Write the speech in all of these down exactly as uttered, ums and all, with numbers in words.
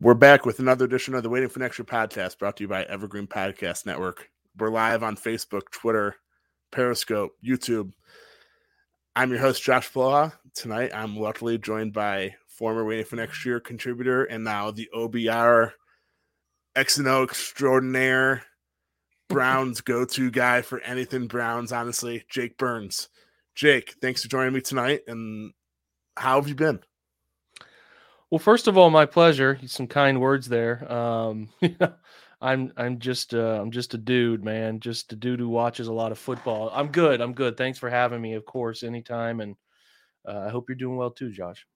We're back with another edition of the Waiting for Next Year podcast, brought to you by Evergreen Podcast Network. We're live on Facebook, Twitter, Periscope, YouTube. I'm your host, Josh Blaha. Tonight, I'm luckily joined by former Waiting for Next Year contributor and now the O B R X and O extraordinaire, Browns go-to guy for anything Browns, honestly, Jake Burns. Jake, thanks for joining me tonight, and how have you been? Well, first of all, my pleasure. Some kind words there. Um, you know, I'm I'm just uh, I'm just a dude, man. Just a dude who watches a lot of football. I'm good. I'm good. Thanks for having me, of course, anytime. And uh, I hope you're doing well too, Josh.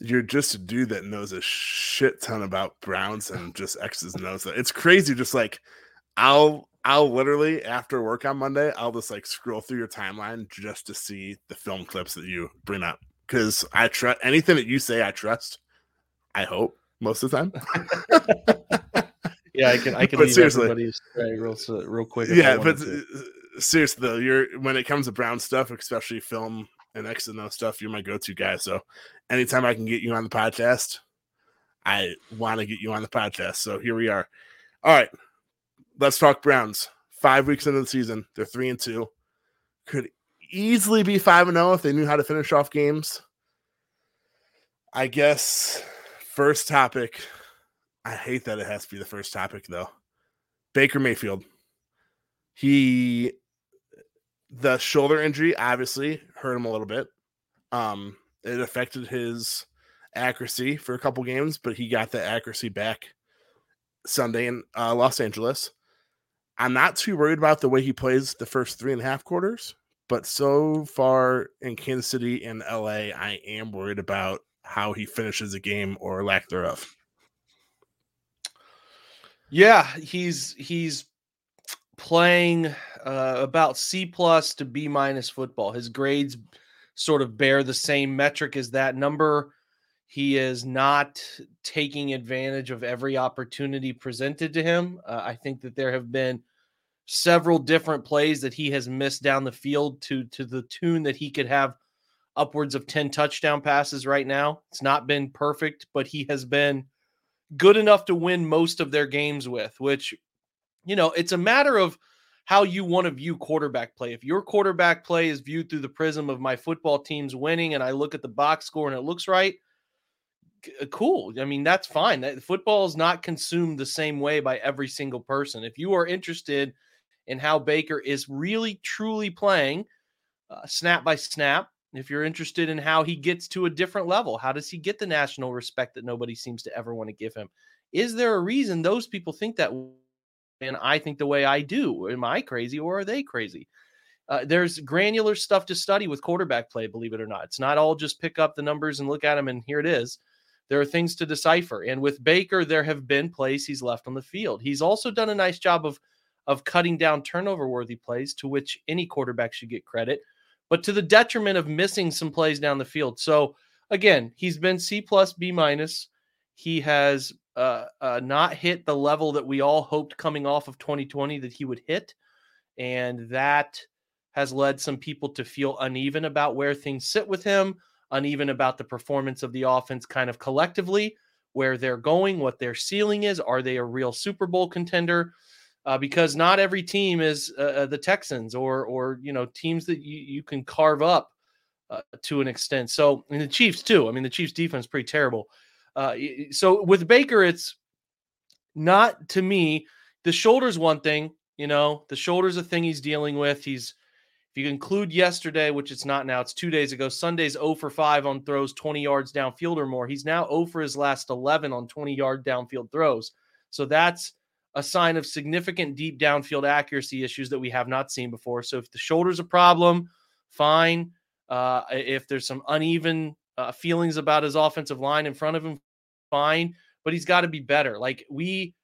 You're just a dude that knows a shit ton about Browns and just X's and O's. It's crazy. Just like I'll I'll literally after work on Monday, I'll just like scroll through your timeline just to see the film clips that you bring up. Because I trust anything that you say, I trust. I hope most of the time. yeah, I can. I can. But leave seriously, real, real quick. Yeah, but to. seriously though, you're when it comes to Brown stuff, especially film and X and O stuff, you're my go-to guy. So anytime I can get you on the podcast, I want to get you on the podcast. So here we are. All right, let's talk Browns. Five weeks into the season, they're three and two. Could easily be five and oh if they knew how to finish off games. I guess first topic. I hate that it has to be the first topic, though. Baker Mayfield. He, the shoulder injury obviously hurt him a little bit. Um, it affected his accuracy for a couple games, but he got the accuracy back Sunday in uh, Los Angeles. I'm not too worried about the way he plays the first three and a half quarters. But so far in Kansas City and L A, I am worried about how he finishes a game or lack thereof. Yeah, he's he's playing uh, about C plus to B minus football. His grades sort of bear the same metric as that number. He is not taking advantage of every opportunity presented to him. Uh, I think that there have been several different plays that he has missed down the field to, to the tune that he could have upwards of ten touchdown passes right now. It's not been perfect, but he has been good enough to win most of their games with, which, you know, it's a matter of how you want to view quarterback play. If your quarterback play is viewed through the prism of my football team's winning and I look at the box score and it looks right, cool. I mean, that's fine. That, football is not consumed the same way by every single person. If you are interested and how Baker is really, truly playing uh, snap by snap. If you're interested in how he gets to a different level, how does he get the national respect that nobody seems to ever want to give him? Is there a reason those people think that? And I think the way I do. Am I crazy or are they crazy? Uh, there's granular stuff to study with quarterback play, believe it or not. It's not all just pick up the numbers and look at them and here it is. There are things to decipher. And with Baker, there have been plays he's left on the field. He's also done a nice job of of cutting down turnover-worthy plays, to which any quarterback should get credit, but to the detriment of missing some plays down the field. So, again, he's been C-plus, B-minus. He has uh, uh, not hit the level that we all hoped coming off of twenty twenty that he would hit, and that has led some people to feel uneven about where things sit with him, uneven about the performance of the offense kind of collectively, where they're going, what their ceiling is. Are they a real Super Bowl contender? Uh, because not every team is uh, the Texans or, or you know, teams that you, you can carve up uh, to an extent. So, and the Chiefs, too. I mean, the Chiefs' defense is pretty terrible. Uh, so, with Baker, it's not, to me, the shoulder's one thing. You know, the shoulder's a thing he's dealing with. He's, if you include yesterday, which it's not now, it's two days ago, Sunday's zero for five on throws twenty yards downfield or more. He's now zero for his last eleven on twenty-yard downfield throws. So, that's a sign of significant deep downfield accuracy issues that we have not seen before. So if the shoulder's a problem, fine. Uh, if there's some uneven uh, feelings about his offensive line in front of him, fine, but he's got to be better. Like, we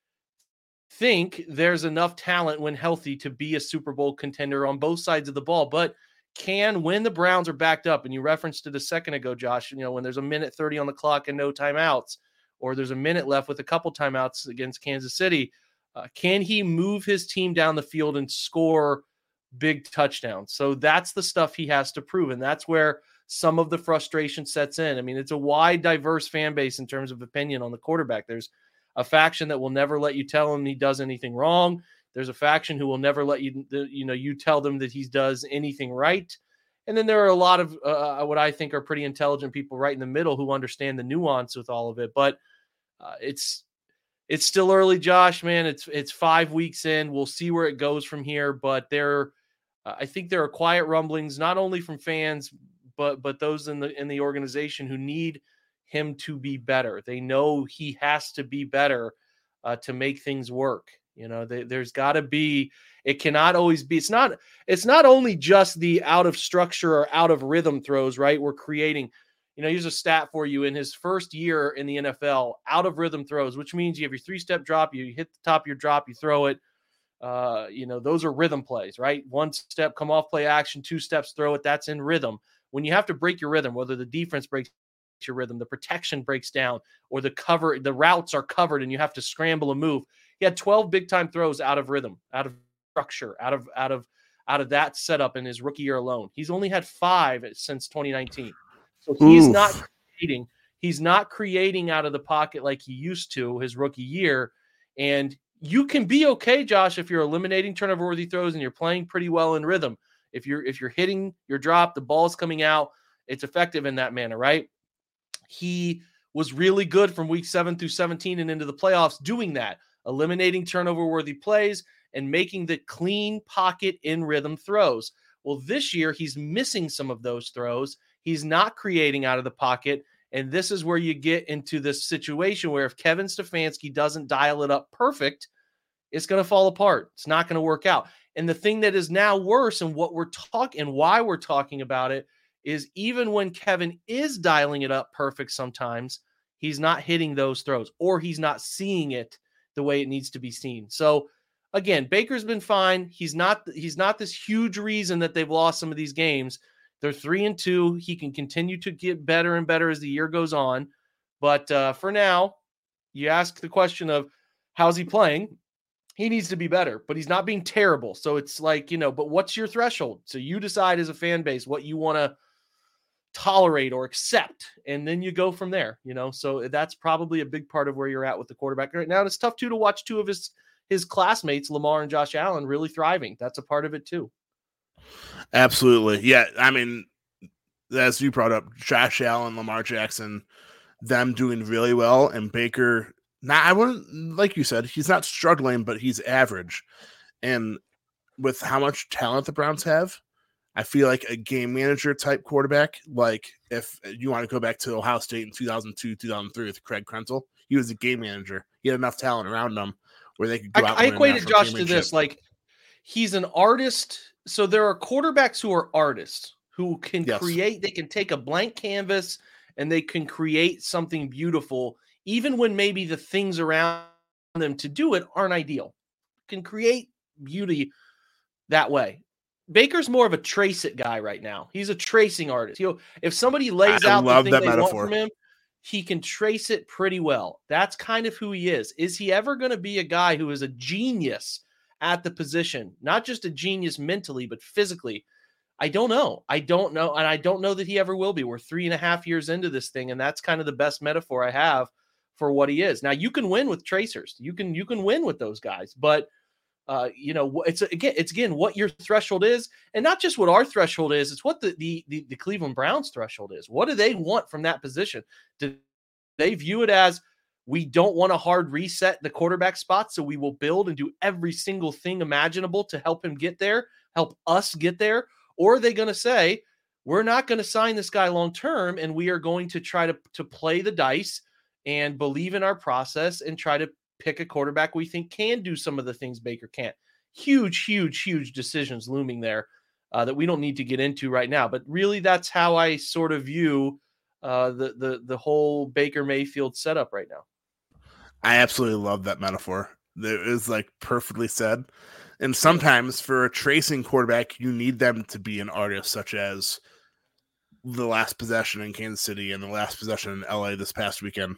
think there's enough talent when healthy to be a Super Bowl contender on both sides of the ball, but can, when the Browns are backed up, and you referenced it a second ago, Josh, you know, when there's a minute thirty on the clock and no timeouts, or there's a minute left with a couple timeouts against Kansas City, uh, can he move his team down the field and score big touchdowns? So that's the stuff he has to prove, and that's where some of the frustration sets in. I mean, it's a wide, diverse fan base in terms of opinion on the quarterback. There's a faction that will never let you tell him he does anything wrong. There's a faction who will never let you, you know, you tell them that he does anything right. And then there are a lot of uh, what I think are pretty intelligent people right in the middle who understand the nuance with all of it. But uh, it's it's still early, Josh, man. It's it's five weeks in. We'll see where it goes from here. But there, uh, I think there are quiet rumblings, not only from fans, but but those in the in the organization who need him to be better. They know he has to be better uh, to make things work. You know, they, there's got to be, it cannot always be, it's not, it's not only just the out of structure or out of rhythm throws, right? We're creating, you know, here's a stat for you. In his first year in the N F L, out of rhythm throws, which means you have your three-step drop, you hit the top of your drop, you throw it. Uh, you know, those are rhythm plays, right? One step, come off, play action, two steps, throw it. That's in rhythm. When you have to break your rhythm, whether the defense breaks your rhythm, the protection breaks down, or the cover, the routes are covered and you have to scramble a move. He had twelve big time throws out of rhythm, out of structure, out of out of out of that setup in his rookie year alone. He's only had five since twenty nineteen. So he's Oof. not creating, he's not creating out of the pocket like he used to his rookie year. And you can be okay, Josh, if you're eliminating turnover worthy throws and you're playing pretty well in rhythm. If you're if you're hitting your drop, the ball's coming out, it's effective in that manner, right? He was really good from week seven through seventeen and into the playoffs doing that, eliminating turnover-worthy plays and making the clean pocket in rhythm throws. Well, this year he's missing some of those throws. He's not creating out of the pocket, and this is where you get into this situation where if Kevin Stefanski doesn't dial it up perfect, it's going to fall apart. It's not going to work out. And the thing that is now worse, and what we're talking and why we're talking about it, is even when Kevin is dialing it up perfect, sometimes he's not hitting those throws, or he's not seeing it the way it needs to be seen. So again, Baker's been fine. He's not, he's not this huge reason that they've lost some of these games. They're three and two. He can continue to get better and better as the year goes on. But uh, for now, you ask the question of how's he playing? He needs to be better, but he's not being terrible. So it's like, you know, but what's your threshold? So you decide as a fan base what you want to tolerate or accept, and then you go from there, you know. So that's probably a big part of where you're at with the quarterback right now. And it's tough too to watch two of his his classmates, Lamar and Josh Allen, really thriving. That's a part of it too. Absolutely. Yeah, I mean, as you brought up, Josh Allen, Lamar Jackson, them doing really well, and Baker, now I wouldn't, like you said, he's not struggling, but he's average. And with how much talent the Browns have, I feel like a game manager type quarterback, like if you want to go back to Ohio State in two thousand two, two thousand three with Craig Krenzel, he was a game manager. He had enough talent around him where they could go out. I, I equated Josh to this, like he's an artist. So there are quarterbacks who are artists who can yes. create, they can take a blank canvas and they can create something beautiful, even when maybe the things around them to do it aren't ideal. Can create beauty that way. Baker's more of a trace it guy right now. He's a tracing artist. You know, if somebody lays I out the thing they metaphor. want from him, he can trace it pretty well. That's kind of who he is. Is he ever going to be a guy who is a genius at the position? Not just a genius mentally, but physically. I don't know. I don't know. And I don't know that he ever will be. We're three and a half years into this thing, and that's kind of the best metaphor I have for what he is. Now, you can win with tracers. You can, you can win with those guys, but Uh, you know, it's again, it's again what your threshold is, and not just what our threshold is. It's what the the the, the Cleveland Browns threshold is. What do they want from that position? Do they view it as we don't want to hard reset the quarterback spot, so we will build and do every single thing imaginable to help him get there, help us get there? Or are they going to say we're not going to sign this guy long term, and we are going to try to to play the dice and believe in our process and try to pick a quarterback we think can do some of the things Baker can't? Huge, huge, huge decisions looming there uh, that we don't need to get into right now. But really, that's how I sort of view uh, the the the whole Baker Mayfield setup right now. I absolutely love that metaphor. It was like perfectly said. And sometimes for a tracing quarterback, you need them to be an artist, such as the last possession in Kansas City and the last possession in L A this past weekend.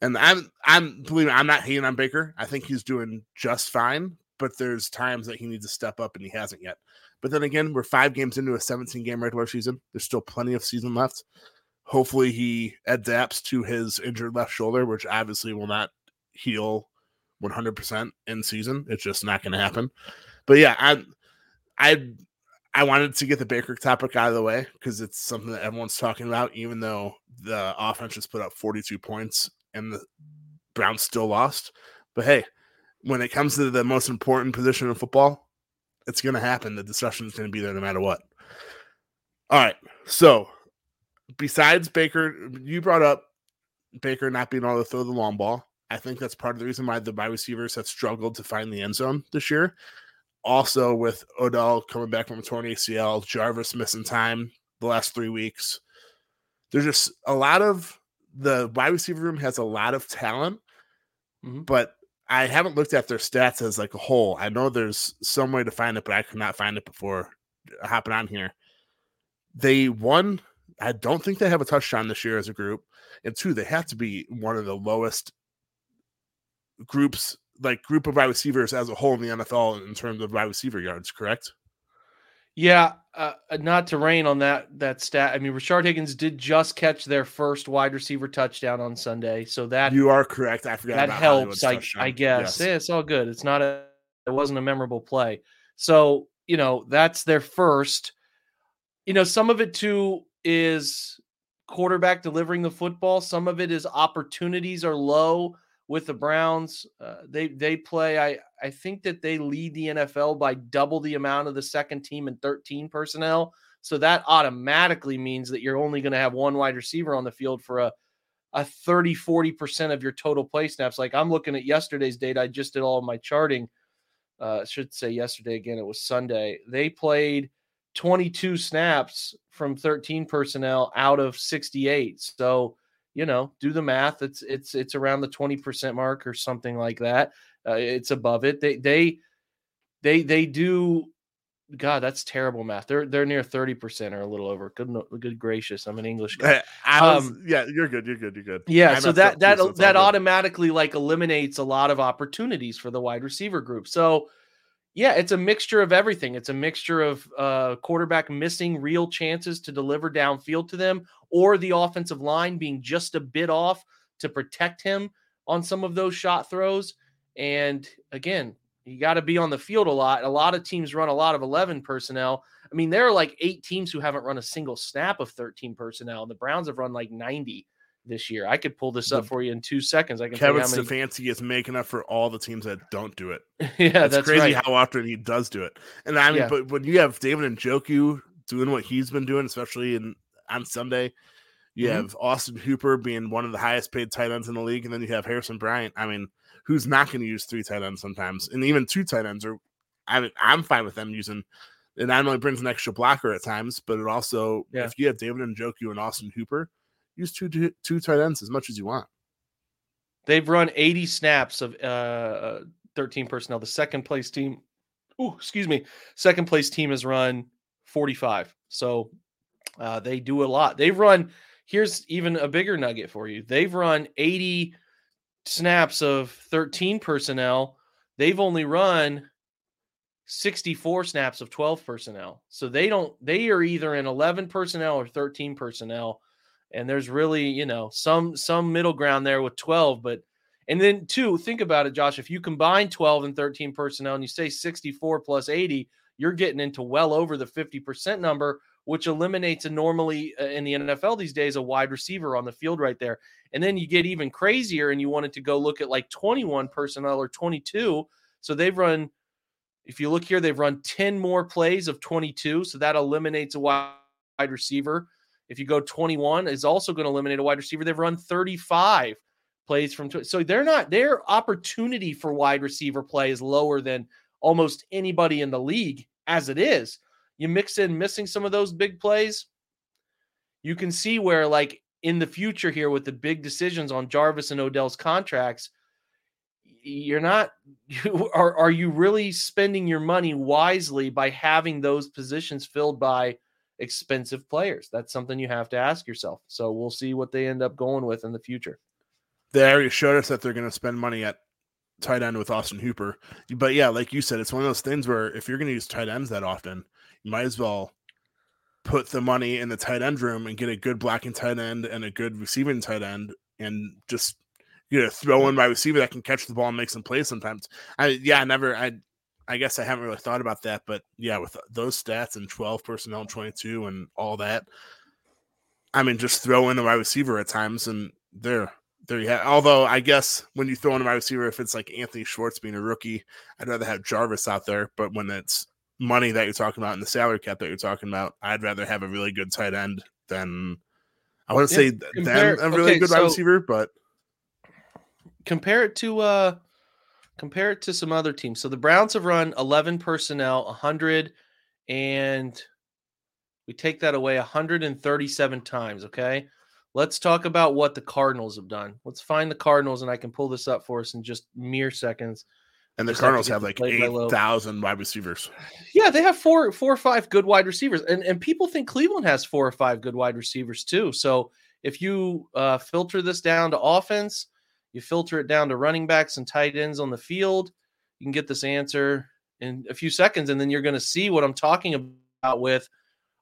And I'm, I'm believe me, I'm not hating on Baker. I think he's doing just fine, but there's times that he needs to step up and he hasn't yet. But then again, we're five games into a seventeen game regular season. There's still plenty of season left. Hopefully he adapts to his injured left shoulder, which obviously will not heal one hundred percent in season. It's just not going to happen. But yeah, I, I, I wanted to get the Baker topic out of the way because it's something that everyone's talking about, even though the offense just put up forty-two points and the Browns still lost. But hey, when it comes to the most important position in football, it's going to happen. The discussion is going to be there no matter what. All right. So besides Baker, you brought up Baker not being able to throw the long ball. I think that's part of the reason why the wide receivers have struggled to find the end zone this year. Also, with Odell coming back from a torn A C L, Jarvis missing time the last three weeks, there's just a lot of the wide receiver room has a lot of talent, mm-hmm. but I haven't looked at their stats as like a whole. I know there's some way to find it, but I could not find it before hopping on here. They won. I don't think they have a touchdown this year as a group. And two, they have to be one of the lowest groups, like group of wide receivers as a whole in the N F L in terms of wide receiver yards, correct? Yeah, uh, not to rain on that that stat. I mean, Rashard Higgins did just catch their first wide receiver touchdown on Sunday, so that you are correct. I forgot that about helps. I, I guess yes. yeah, it's all good. It's not a. It wasn't a memorable play, so you know that's their first. You know, some of it too is quarterback delivering the football. Some of it is opportunities are low. With the Browns, uh, they they play, I, I think that they lead the N F L by double the amount of the second team and thirteen personnel. So that automatically means that you're only going to have one wide receiver on the field for a, a thirty, forty percent of your total play snaps. Like I'm looking at yesterday's data. I just did all of my charting. Uh, I should say yesterday again. It was Sunday. They played twenty-two snaps from thirteen personnel out of sixty-eight. So you know, do the math. It's it's it's around the twenty percent mark or something like that. Uh, it's above it. They they they they do. God, that's terrible math. They're they're near thirty percent or a little over. Good good gracious, I'm an English guy. I, I was, um, yeah, you're good. You're good. You're good. Yeah. I'm so that that that, that automatically like eliminates a lot of opportunities for the wide receiver group. So yeah, it's a mixture of everything. It's a mixture of uh, quarterback missing real chances to deliver downfield to them, or the offensive line being just a bit off to protect him on some of those shot throws. And again, you got to be on the field a lot. A lot of teams run a lot of eleven personnel. I mean, there are like eight teams who haven't run a single snap of thirteen personnel. The Browns have run like ninety this year. I could pull this up for you in two seconds. I can. Kevin Stefanski is making up for all the teams that don't do it. yeah, it's that's crazy right. How often he does do it. And I mean, yeah. But when you have David Njoku doing what he's been doing, especially in on Sunday, you mm-hmm. have Austin Hooper being one of the highest paid tight ends in the league, and then you have Harrison Bryant. I mean, who's not going to use three tight ends sometimes, and even two tight ends are. I mean, I'm fine with them using. It not only brings an extra blocker at times, but it also yeah. if you have David Njoku and Austin Hooper. Use two two tight ends as much as you want. They've run eighty snaps of uh, thirteen personnel. The second place team, ooh, excuse me, second place team has run forty-five. So uh, they do a lot. They've run. Here's even a bigger nugget for you. They've run eighty snaps of thirteen personnel. They've only run sixty-four snaps of twelve personnel. So they don't. They are either in eleven personnel or thirteen personnel. And there's really, you know, some some middle ground there with twelve. But and then, two, think about it, Josh. If you combine twelve and thirteen personnel and you say sixty-four plus eighty, you're getting into well over the fifty percent number, which eliminates a normally uh, in the N F L these days a wide receiver on the field right there. And then you get even crazier and you wanted to go look at like twenty-one personnel or twenty-two. So they've run, if you look here, they've run ten more plays of twenty-two. So that eliminates a wide receiver. If you go twenty-one, is also going to eliminate a wide receiver. They've run thirty-five plays from tw- – so they're not – their opportunity for wide receiver play is lower than almost anybody in the league as it is. You mix in missing some of those big plays, you can see where like in the future here with the big decisions on Jarvis and Odell's contracts, you're not, you, are, are you really spending your money wisely by having those positions filled by expensive players? That's something you have to ask yourself. So we'll see what they end up going with in the future. They already showed us that they're going to spend money at tight end with Austin Hooper. But yeah, like you said, it's one of those things where if you're going to use tight ends that often, you might as well put the money in the tight end room and get a good blocking tight end and a good receiving tight end and just, you know, throw in my receiver that can catch the ball and make some plays sometimes. I yeah, I never I I guess I haven't really thought about that, but yeah, with those stats and twelve personnel and twenty-two and all that, I mean, just throw in a wide receiver at times and there there you have. Although I guess when you throw in a wide receiver, if it's like Anthony Schwartz being a rookie, I'd rather have Jarvis out there, but when it's money that you're talking about and the salary cap that you're talking about, I'd rather have a really good tight end than I wouldn't say yeah, than a really okay, good so wide receiver, but compare it to uh compare it to some other teams. So the Browns have run eleven personnel, one hundred, and we take that away one hundred thirty-seven times, okay? Let's talk about what the Cardinals have done. Let's find the Cardinals, and I can pull this up for us in just mere seconds. And the just Cardinals have, have like eight thousand wide receivers. Yeah, they have four, four or five good wide receivers. And and people think Cleveland has four or five good wide receivers too. So if you uh, filter this down to offense, you filter it down to running backs and tight ends on the field, you can get this answer in a few seconds, and then you're going to see what I'm talking about with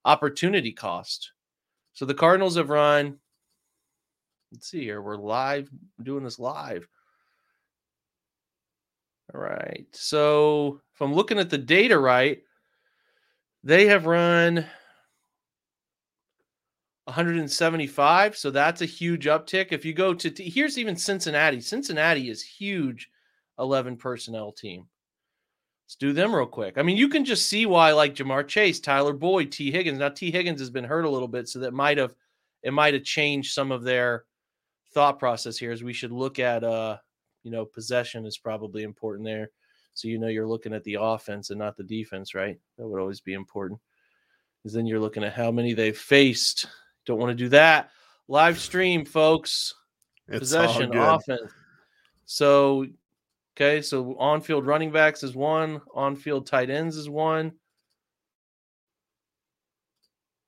opportunity cost. So the Cardinals have run, let's see here, we're live, doing this live. All right, so if I'm looking at the data right, they have run one hundred seventy-five, so that's a huge uptick. If you go to, t- here's even Cincinnati. Cincinnati is huge eleven personnel team. Let's do them real quick. I mean, you can just see why, like Jamar Chase, Tyler Boyd, T. Higgins. Now, T. Higgins has been hurt a little bit, so that might have, it might have changed some of their thought process here as we should look at, uh, you know, possession is probably important there. So, you know, you're looking at the offense and not the defense, right? That would always be important because then you're looking at how many they've faced. Don't want to do that. Live stream, folks. It's possession, offense. So, okay, so on-field running backs is one. On-field tight ends is one.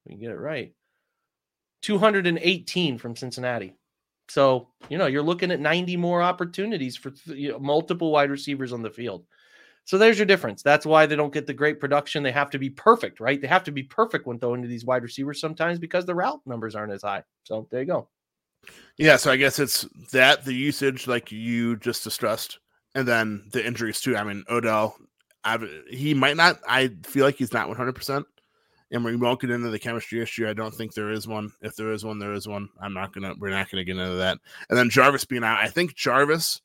We can get it right. two hundred eighteen from Cincinnati. So, you know, you're looking at ninety more opportunities for you know, multiple wide receivers on the field. So there's your difference. That's why they don't get the great production. They have to be perfect, right? They have to be perfect when throwing to these wide receivers sometimes because the route numbers aren't as high. So there you go. Yeah, so I guess it's that, the usage like you just distressed, and then the injuries too. I mean, Odell, I, he might not – I feel like he's not one hundred percent, and we won't get into the chemistry issue. I don't think there is one. If there is one, there is one. I'm not going to – we're not going to get into that. And then Jarvis being out. I think Jarvis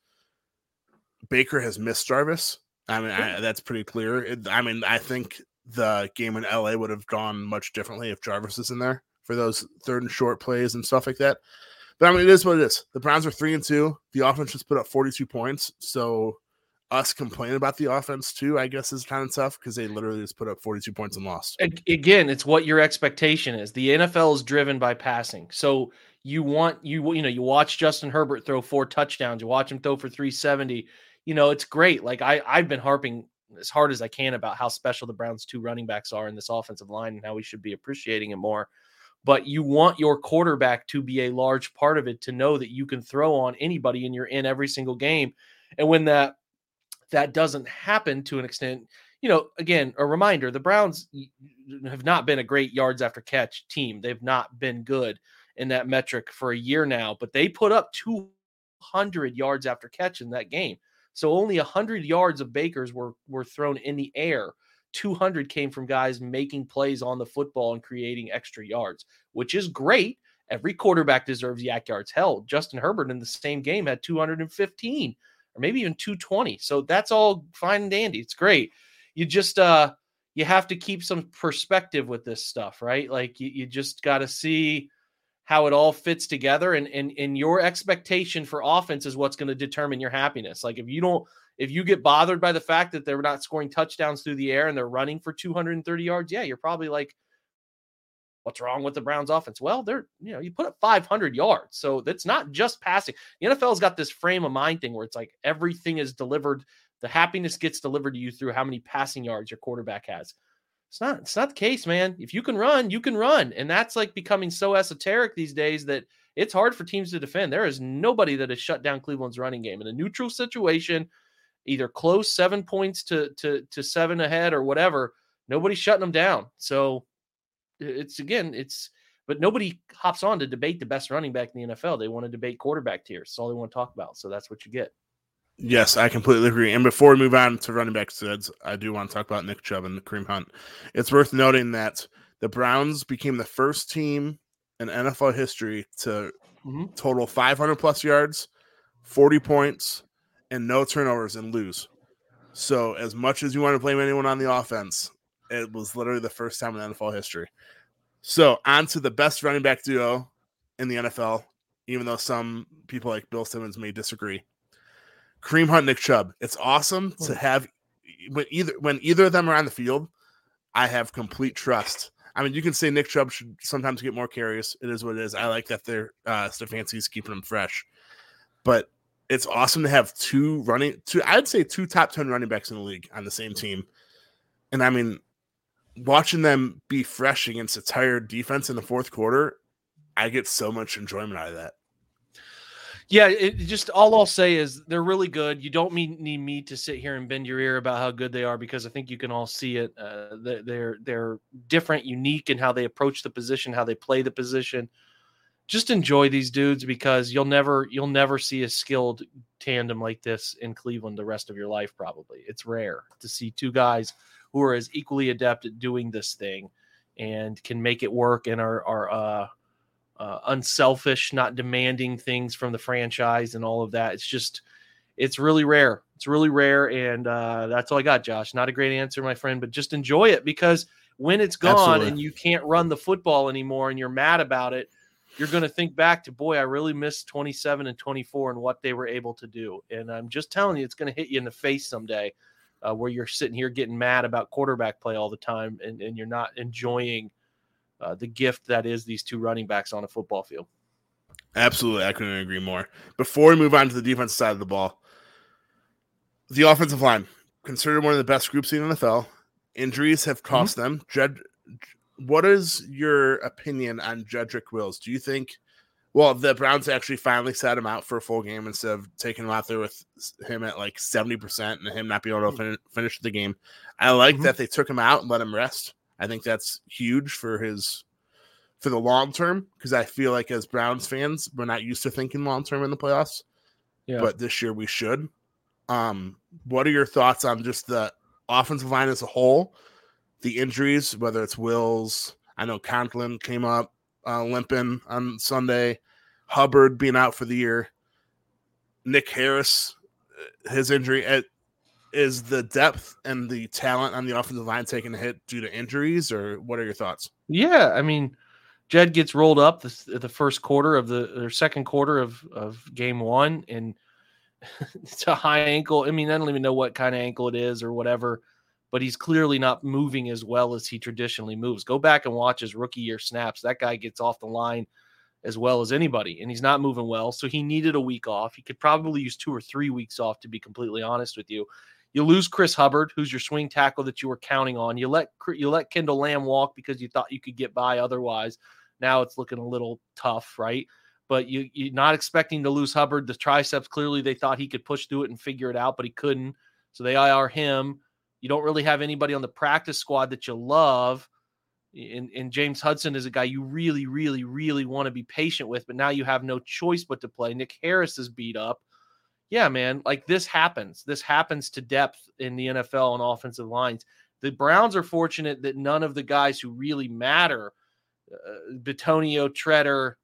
– Baker has missed Jarvis. I mean, I, that's pretty clear. It, I mean, I think the game in L A would have gone much differently if Jarvis is in there for those third and short plays and stuff like that. But I mean, it is what it is. The Browns are three and two. The offense just put up forty-two points. So us complaining about the offense too, I guess, is kind of tough because they literally just put up forty-two points and lost. Again, it's what your expectation is. The N F L is driven by passing. So you want you you know you watch Justin Herbert throw four touchdowns. You watch him throw for three seventy. You know, it's great. Like I, I've been harping as hard as I can about how special the Browns' two running backs are in this offensive line and how we should be appreciating it more. But you want your quarterback to be a large part of it, to know that you can throw on anybody and you're in every single game. And when that that doesn't happen to an extent, you know, again, a reminder, the Browns have not been a great yards after catch team. They've not been good in that metric for a year now, but they put up two hundred yards after catch in that game. So only one hundred yards of Baker's were, were thrown in the air. two hundred came from guys making plays on the football and creating extra yards, which is great. Every quarterback deserves yak yards. Hell, Justin Herbert in the same game had two hundred fifteen or maybe even two hundred twenty. So that's all fine and dandy. It's great. You just uh, you have to keep some perspective with this stuff, right? Like you, you just got to see how it all fits together, and, and, and your expectation for offense is what's going to determine your happiness. Like if you don't, if you get bothered by the fact that they're not scoring touchdowns through the air and they're running for two hundred thirty yards, yeah, you're probably like, What's wrong with the Browns offense? Well, they're, you know, you put up five hundred yards. So that's not just passing. The N F L's got this frame of mind thing where it's like everything is delivered. The happiness gets delivered to you through how many passing yards your quarterback has. It's not, it's not the case, man. If you can run, you can run. And that's like becoming so esoteric these days that it's hard for teams to defend. There is nobody that has shut down Cleveland's running game in a neutral situation, either close seven points to, to, to seven ahead or whatever. Nobody's shutting them down. So it's again, it's, but nobody hops on to debate the best running back in the N F L. They want to debate quarterback tiers. That's all they want to talk about. So that's what you get. Yes, I completely agree. And before we move on to running back studs, I do want to talk about Nick Chubb and Kareem Hunt. It's worth noting that the Browns became the first team in N F L history to mm-hmm. total five hundred plus yards, forty points, and no turnovers and lose. So as much as you want to blame anyone on the offense, it was literally the first time in N F L history. So on to the best running back duo in the N F L, even though some people like Bill Simmons may disagree. Kareem Hunt, Nick Chubb. It's awesome to have when either when either of them are on the field. I have complete trust. I mean, you can say Nick Chubb should sometimes get more carries. It is what it is. I like that they're uh, Stefanski's keeping them fresh, but it's awesome to have two running two. I'd say two top ten running backs in the league on the same team, and I mean, watching them be fresh against a tired defense in the fourth quarter, I get so much enjoyment out of that. Yeah, it just all I'll say is they're really good. You don't mean, need me to sit here and bend your ear about how good they are because I think you can all see it. Uh, they're they're different, unique in how they approach the position, how they play the position. Just enjoy these dudes because you'll never you'll never see a skilled tandem like this in Cleveland the rest of your life probably. It's rare to see two guys who are as equally adept at doing this thing and can make it work and are are uh, Uh, unselfish, not demanding things from the franchise and all of that. It's just, it's really rare. It's really rare. And uh, that's all I got, Josh. Not a great answer, my friend, but just enjoy it because when it's gone Absolutely. And you can't run the football anymore and you're mad about it, you're going to think back to, boy, I really missed twenty-seven and twenty-four and what they were able to do. And I'm just telling you, it's going to hit you in the face someday uh, where you're sitting here getting mad about quarterback play all the time and, and you're not enjoying Uh, the gift that is these two running backs on a football field. Absolutely. I couldn't agree more. Before we move on to the defensive side of the ball, the offensive line, considered one of the best groups in the N F L. Injuries have cost mm-hmm. them. Jed, what is your opinion on Jedrick Wills? Do you think, well, the Browns actually finally sat him out for a full game instead of taking him out there with him at like seventy percent and him not being able to fin- finish the game. I like mm-hmm. that they took him out and let him rest. I think that's huge for his for the long term because I feel like as Browns fans, we're not used to thinking long term in the playoffs. Yeah. But this year we should. Um, what are your thoughts on just the offensive line as a whole, the injuries, whether it's Wills? I know Conklin came up uh, limping on Sunday, Hubbard being out for the year, Nick Harris, his injury at. Is the depth and the talent on the offensive line taking a hit due to injuries, or what are your thoughts? Yeah, I mean, Jed gets rolled up the, the first quarter of the or second quarter of, of game one, and it's a high ankle. I mean, I don't even know what kind of ankle it is or whatever, but he's clearly not moving as well as he traditionally moves. Go back and watch his rookie year snaps. That guy gets off the line as well as anybody, and he's not moving well, so he needed a week off. He could probably use two or three weeks off, to be completely honest with you. You lose Chris Hubbard, who's your swing tackle that you were counting on. You let you let Kendall Lamb walk because you thought you could get by otherwise. Now it's looking a little tough, right? But you, you're not expecting to lose Hubbard. The triceps, clearly they thought he could push through it and figure it out, but he couldn't. So they I R him. You don't really have anybody on the practice squad that you love. And, and James Hudson is a guy you really, really, really want to be patient with, but now you have no choice but to play. Nick Harris is beat up. Yeah, man, like this happens. This happens to depth in the N F L on offensive lines. The Browns are fortunate that none of the guys who really matter, uh, Bitonio, Treader,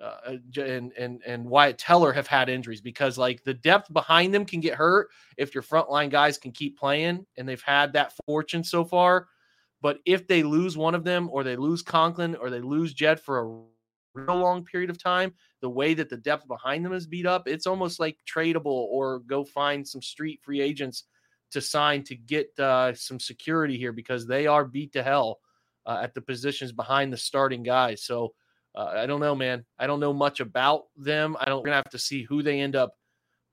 uh, and, and, and Wyatt Teller have had injuries because like the depth behind them can get hurt if your frontline guys can keep playing, and they've had that fortune so far. But if they lose one of them or they lose Conklin or they lose Jed for a real long period of time, the way that the depth behind them is beat up, it's almost like tradable or go find some street free agents to sign to get uh, some security here because they are beat to hell uh, at the positions behind the starting guys. So uh, I don't know, man. I don't know much about them. I don't we're gonna have to see who they end up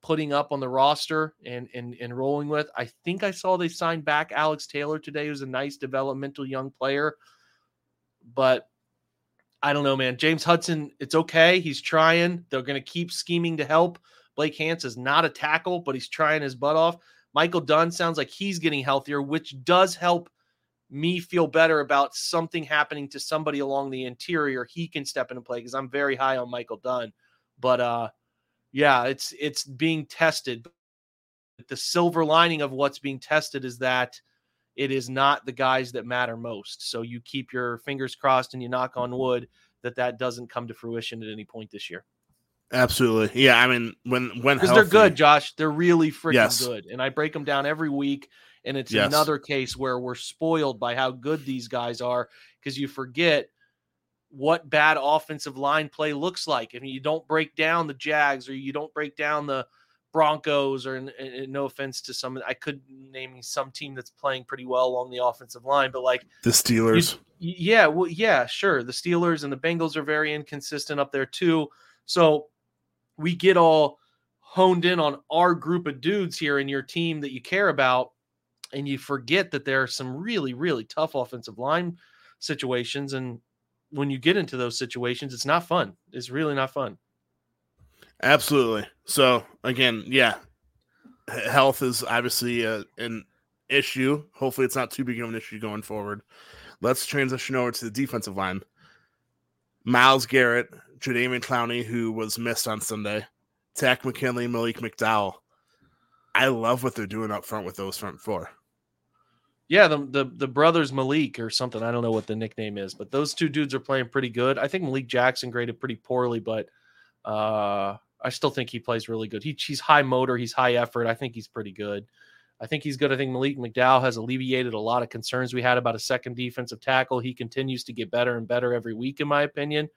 putting up on the roster and, and, and rolling with. I think I saw they signed back Alex Taylor today, who's a nice developmental young player. But I don't know, man. James Hudson, it's okay. He's trying. They're going to keep scheming to help. Blake Hance is not a tackle, but he's trying his butt off. Michael Dunn sounds like he's getting healthier, which does help me feel better about something happening to somebody along the interior. He can step into play because I'm very high on Michael Dunn. But, uh, yeah, it's it's being tested. But the silver lining of what's being tested is that it is not the guys that matter most. So you keep your fingers crossed and you knock on wood that that doesn't come to fruition at any point this year. Absolutely. Yeah. I mean, when, when, because they're good, Josh, they're really freaking yes. good. And I break them down every week. And it's yes. another case where we're spoiled by how good these guys are. Cause you forget what bad offensive line play looks like. I mean, you don't break down the Jags or you don't break down the Broncos, or and, and no offense to some, I could name some team that's playing pretty well along the offensive line, but like the Steelers. You, yeah. Well, yeah, sure. The Steelers and the Bengals are very inconsistent up there too. So we get all honed in on our group of dudes here in your team that you care about. And you forget that there are some really, really tough offensive line situations. And when you get into those situations, it's not fun. It's really not fun. Absolutely. So again, yeah, health is obviously a, an issue. Hopefully it's not too big of an issue going forward. Let's transition over to the defensive line. Miles Garrett, Jadeveon Clowney, who was missed on Sunday, Tack McKinley, Malik McDowell. I love what they're doing up front with those front four. Yeah, the, the the brothers Malik or something. I don't know what the nickname is, but those two dudes are playing pretty good. I think Malik Jackson graded pretty poorly, but uh, I still think he plays really good. He, he's high motor. He's high effort. I think he's pretty good. I think he's good. I think Malik McDowell has alleviated a lot of concerns we had about a second defensive tackle. He continues to get better and better every week, in my opinion.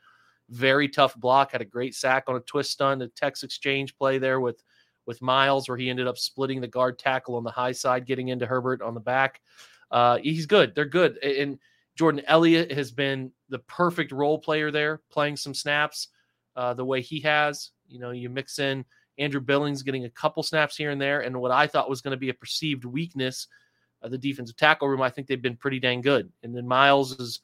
Very tough block, had a great sack on a twist stunt, a Tex exchange play there with, with Miles, where he ended up splitting the guard tackle on the high side, getting into Herbert on the back. Uh, he's good. They're good. And Jordan Elliott has been the perfect role player there, playing some snaps uh, the way he has. You know, you mix in Andrew Billings getting a couple snaps here and there, and what I thought was going to be a perceived weakness of the defensive tackle room, I think they've been pretty dang good. And then Miles is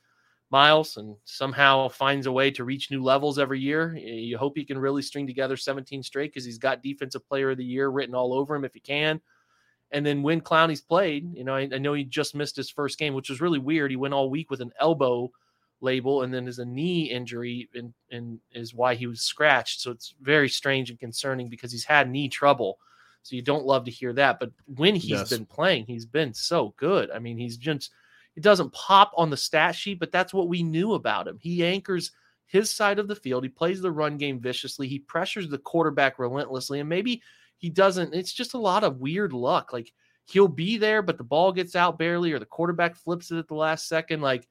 Miles and somehow finds a way to reach new levels every year. You hope he can really string together seventeen straight because he's got defensive player of the year written all over him if he can. And then when Clowney's played, you know, I, I know he just missed his first game, which was really weird. He went all week with an elbow label and then is a knee injury and, and is why he was scratched. So it's very strange and concerning because he's had knee trouble. So you don't love to hear that. But when he's yes. been playing, he's been so good. I mean, he's just, it doesn't pop on the stat sheet, but that's what we knew about him. He anchors his side of the field. He plays the run game viciously. He pressures the quarterback relentlessly. And maybe he doesn't, it's just a lot of weird luck. Like he'll be there, but the ball gets out barely, or the quarterback flips it at the last second. Like,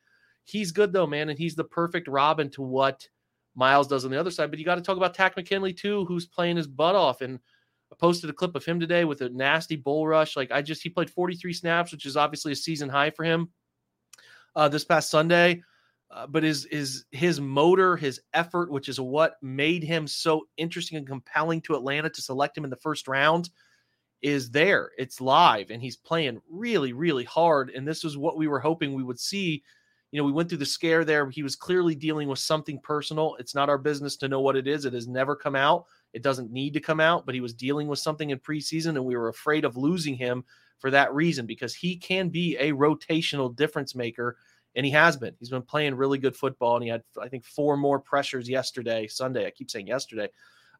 he's good though, man, and he's the perfect Robin to what Miles does on the other side. But you got to talk about Tack McKinley too, who's playing his butt off. And I posted a clip of him today with a nasty bull rush. Like I just, he played forty-three snaps, which is obviously a season high for him uh, this past Sunday. Uh, but his is his motor, his effort, which is what made him so interesting and compelling to Atlanta to select him in the first round, is there. It's live, and he's playing really, really hard. And this is what we were hoping we would see. You know, we went through the scare there. He was clearly dealing with something personal. It's not our business to know what it is. It has never come out. It doesn't need to come out, but he was dealing with something in preseason, and we were afraid of losing him for that reason, because he can be a rotational difference maker, and he has been. He's been playing really good football, and he had, I think, four more pressures yesterday, Sunday. I keep saying yesterday,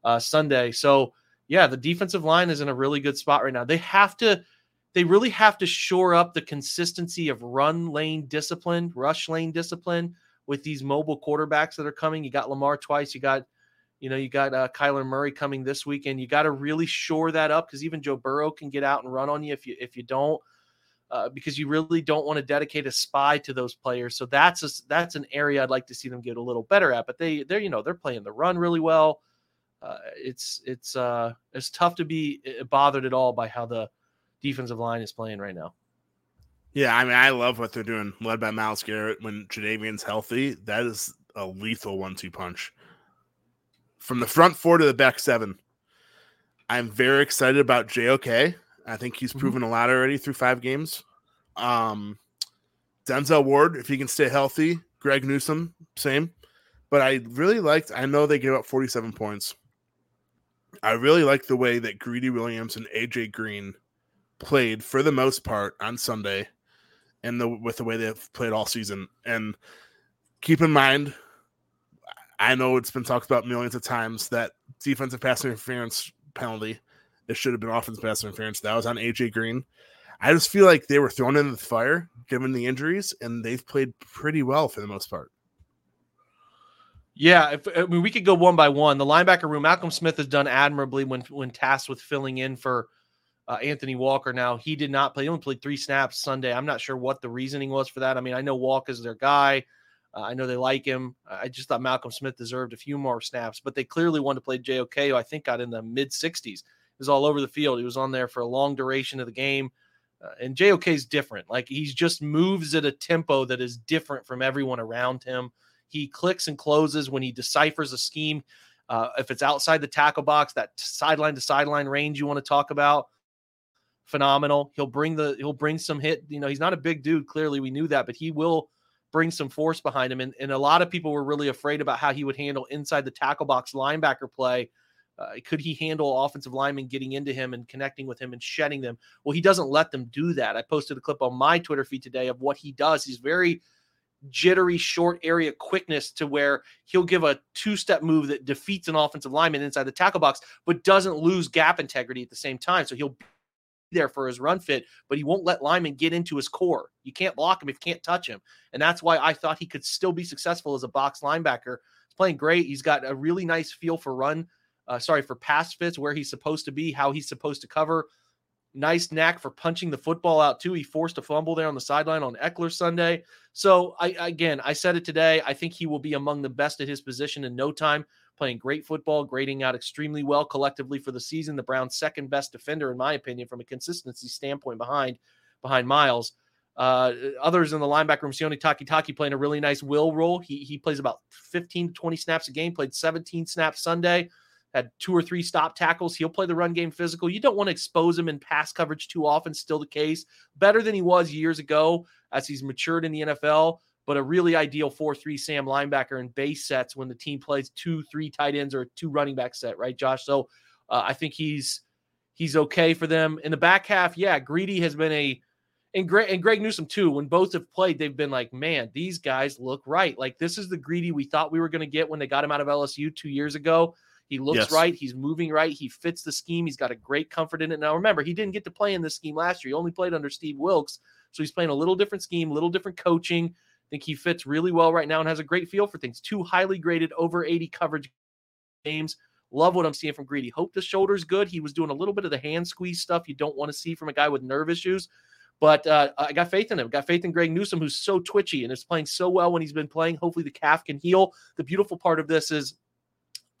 uh, Sunday. So, yeah, the defensive line is in a really good spot right now. They have to – They really have to shore up the consistency of run lane discipline, rush lane discipline with these mobile quarterbacks that are coming. You got Lamar twice. You got, you know, you got uh, Kyler Murray coming this weekend. You got to really shore that up, because even Joe Burrow can get out and run on you if you if you don't, uh, because you really don't want to dedicate a spy to those players. So that's a, that's an area I'd like to see them get a little better at. But they they're you know they're playing the run really well. Uh, it's it's uh, it's tough to be bothered at all by how the defensive line is playing right now. Yeah, I mean, I love what they're doing, led by Miles Garrett. When Jadavian's healthy, that is a lethal one two punch. From the front four to the back seven, I'm very excited about J O K. I think he's proven mm-hmm. a lot already through five games. Um, Denzel Ward, if he can stay healthy. Greg Newsome, same. But I really liked, I know they gave up forty-seven points. I really liked the way that Greedy Williams and A J Green played for the most part on Sunday, and the, with the way they've played all season. And keep in mind, I know it's been talked about millions of times, that defensive pass interference penalty, it should have been offensive pass interference. That was on A J Green. I just feel like they were thrown into the fire given the injuries, and they've played pretty well for the most part. Yeah, if, I mean, we could go one by one. The linebacker room, Malcolm Smith has done admirably when when tasked with filling in for uh, Anthony Walker. Now, he did not play. He only played three snaps Sunday. I'm not sure what the reasoning was for that. I mean, I know Walker is their guy. Uh, I know they like him. I just thought Malcolm Smith deserved a few more snaps, but they clearly wanted to play J O K, who I think got in the mid-sixties. He was all over the field. He was on there for a long duration of the game. Uh, and J O K is different. Like, he just moves at a tempo that is different from everyone around him. He clicks and closes when he deciphers a scheme. Uh, if it's outside the tackle box, that sideline to sideline range you want to talk about, phenomenal. He'll bring the he'll bring some hit. You know, he's not a big dude. Clearly, we knew that, but he will bring some force behind him. And, and a lot of people were really afraid about how he would handle inside the tackle box linebacker play. Uh, could he handle offensive linemen getting into him and connecting with him and shedding them? Well, he doesn't let them do that. I posted a clip on my Twitter feed today of what he does. He's very jittery, short area quickness to where he'll give a two-step move that defeats an offensive lineman inside the tackle box, but doesn't lose gap integrity at the same time. So he'll be there for his run fit, but he won't let linemen get into his core. You can't block him if you can't touch him. And that's why I thought he could still be successful as a box linebacker. He's playing great. He's got a really nice feel for run. Uh, sorry, for pass fits, where he's supposed to be, how he's supposed to cover. Nice knack for punching the football out, too. He forced a fumble there on the sideline on Eckler Sunday. So, I again, I said it today. I think he will be among the best at his position in no time, playing great football, grading out extremely well collectively for the season. The Browns' second best defender, in my opinion, from a consistency standpoint behind behind Miles. Uh, others in the linebacker room, Sione Takitaki playing a really nice will role. He, he plays about fifteen to twenty snaps a game, played seventeen snaps Sunday. Had two or three stop tackles. He'll play the run game physical. You don't want to expose him in pass coverage too often. Still the case. Better than he was years ago as he's matured in the N F L, but a really ideal four three Sam linebacker in base sets when the team plays two, three tight ends or a two running back set, right, Josh? So uh, I think he's he's okay for them. In the back half, yeah, Greedy has been a – and Greg, and Greg Newsome too. When both have played, they've been like, man, these guys look right. Like, this is the Greedy we thought we were going to get when they got him out of L S U two years ago. He looks yes. right. He's moving right. He fits the scheme. He's got a great comfort in it. Now, remember, he didn't get to play in this scheme last year. He only played under Steve Wilkes, so he's playing a little different scheme, a little different coaching. I think he fits really well right now and has a great feel for things. Two highly graded over eighty coverage games. Love what I'm seeing from Greedy. Hope the shoulder's good. He was doing a little bit of the hand squeeze stuff you don't want to see from a guy with nerve issues, but uh, I got faith in him. I got faith in Greg Newsome, who's so twitchy and is playing so well when he's been playing. Hopefully the calf can heal. The beautiful part of this is,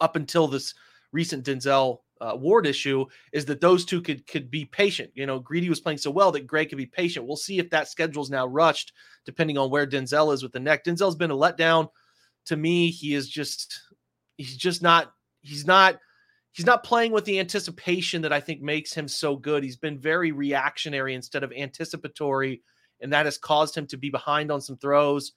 up until this recent Denzel uh, Ward issue, is that those two could could be patient. You know, Greedy was playing so well that Greg could be patient. We'll see if that schedule's now rushed, depending on where Denzel is with the neck. Denzel's been a letdown to me. He is just, he's just not, he's not, he's not playing with the anticipation that I think makes him so good. He's been very reactionary instead of anticipatory, and that has caused him to be behind on some throws.